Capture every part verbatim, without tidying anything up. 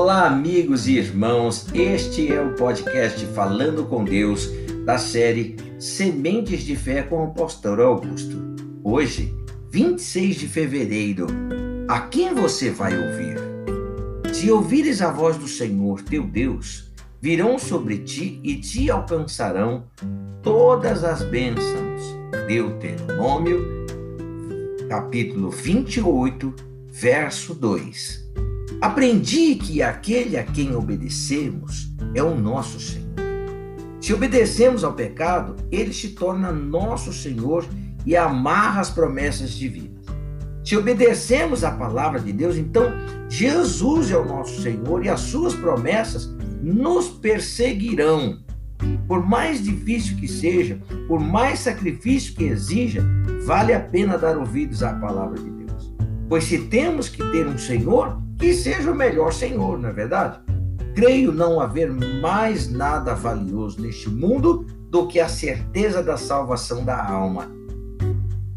Olá, amigos e irmãos, este é o podcast Falando com Deus, da série Sementes de Fé com o Pastor Augusto. Hoje, vinte e seis de fevereiro, a quem você vai ouvir? Se ouvires a voz do Senhor, teu Deus, virão sobre ti e te alcançarão todas as bênçãos. Deuteronômio, capítulo vinte e oito, verso dois. Aprendi que aquele a quem obedecemos é o nosso Senhor. Se obedecemos ao pecado, ele se torna nosso Senhor e amarra as promessas divinas. Se obedecemos à palavra de Deus, então Jesus é o nosso Senhor e as suas promessas nos perseguirão. Por mais difícil que seja, por mais sacrifício que exija, vale a pena dar ouvidos à palavra de Deus. Pois se temos que ter um Senhor, que seja o melhor Senhor, não é verdade? Creio não haver mais nada valioso neste mundo do que a certeza da salvação da alma.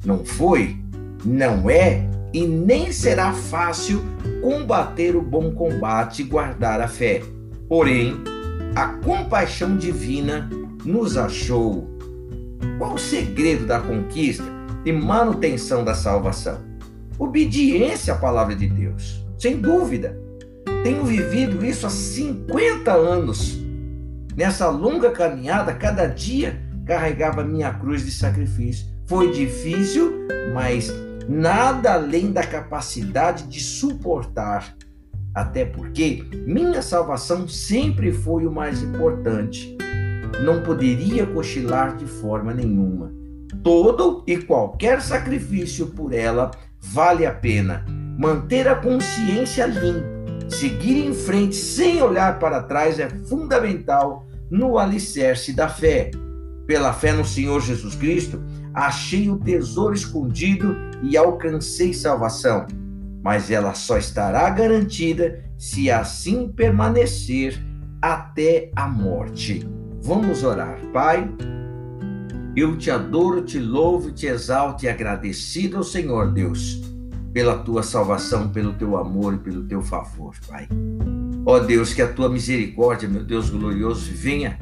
Não foi, não é e nem será fácil combater o bom combate e guardar a fé. Porém, a compaixão divina nos achou. Qual o segredo da conquista e manutenção da salvação? Obediência à palavra de Deus. Sem dúvida, tenho vivido isso há cinquenta anos. Nessa longa caminhada, cada dia carregava minha cruz de sacrifício. Foi difícil, mas nada além da capacidade de suportar. Até porque minha salvação sempre foi o mais importante. Não poderia cochilar de forma nenhuma. Todo e qualquer sacrifício por ela vale a pena. Manter a consciência limpa, seguir em frente sem olhar para trás é fundamental no alicerce da fé. Pela fé no Senhor Jesus Cristo, achei o tesouro escondido e alcancei salvação, mas ela só estará garantida se assim permanecer até a morte. Vamos orar. Pai, eu te adoro, te louvo, te exalto e agradecido ao Senhor Deus, pela tua salvação, pelo teu amor e pelo teu favor, Pai. Ó Deus, que a tua misericórdia, meu Deus glorioso, venha,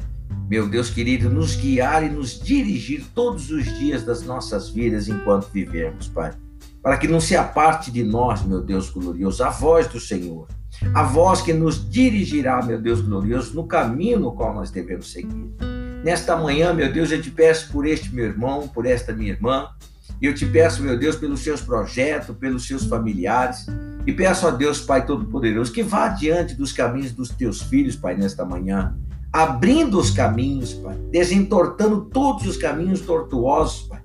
meu Deus querido, nos guiar e nos dirigir todos os dias das nossas vidas enquanto vivermos, Pai. Para que não se aparte de nós, meu Deus glorioso, a voz do Senhor, a voz que nos dirigirá, meu Deus glorioso, no caminho no qual nós devemos seguir. Nesta manhã, meu Deus, eu te peço por este meu irmão, por esta minha irmã, eu te peço, meu Deus, pelos seus projetos, pelos seus familiares, e peço a Deus, Pai Todo-Poderoso, que vá diante dos caminhos dos teus filhos, Pai, nesta manhã, abrindo os caminhos, Pai, desentortando todos os caminhos tortuosos, Pai,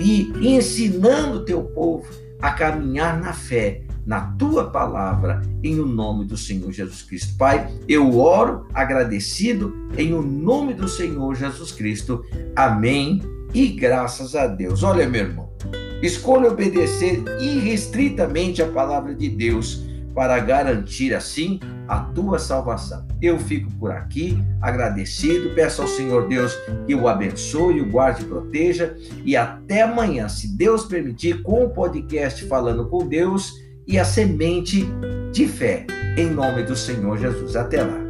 e ensinando o teu povo a caminhar na fé, na tua palavra, em o nome do Senhor Jesus Cristo. Pai, eu oro agradecido em o nome do Senhor Jesus Cristo. Amém. E graças a Deus. Olha, meu irmão, escolha obedecer irrestritamente a palavra de Deus para garantir, assim, a tua salvação. Eu fico por aqui, agradecido, peço ao Senhor Deus que o abençoe, o guarde e proteja, e até amanhã, se Deus permitir, com o podcast Falando com Deus e a Semente de Fé, em nome do Senhor Jesus. Até lá.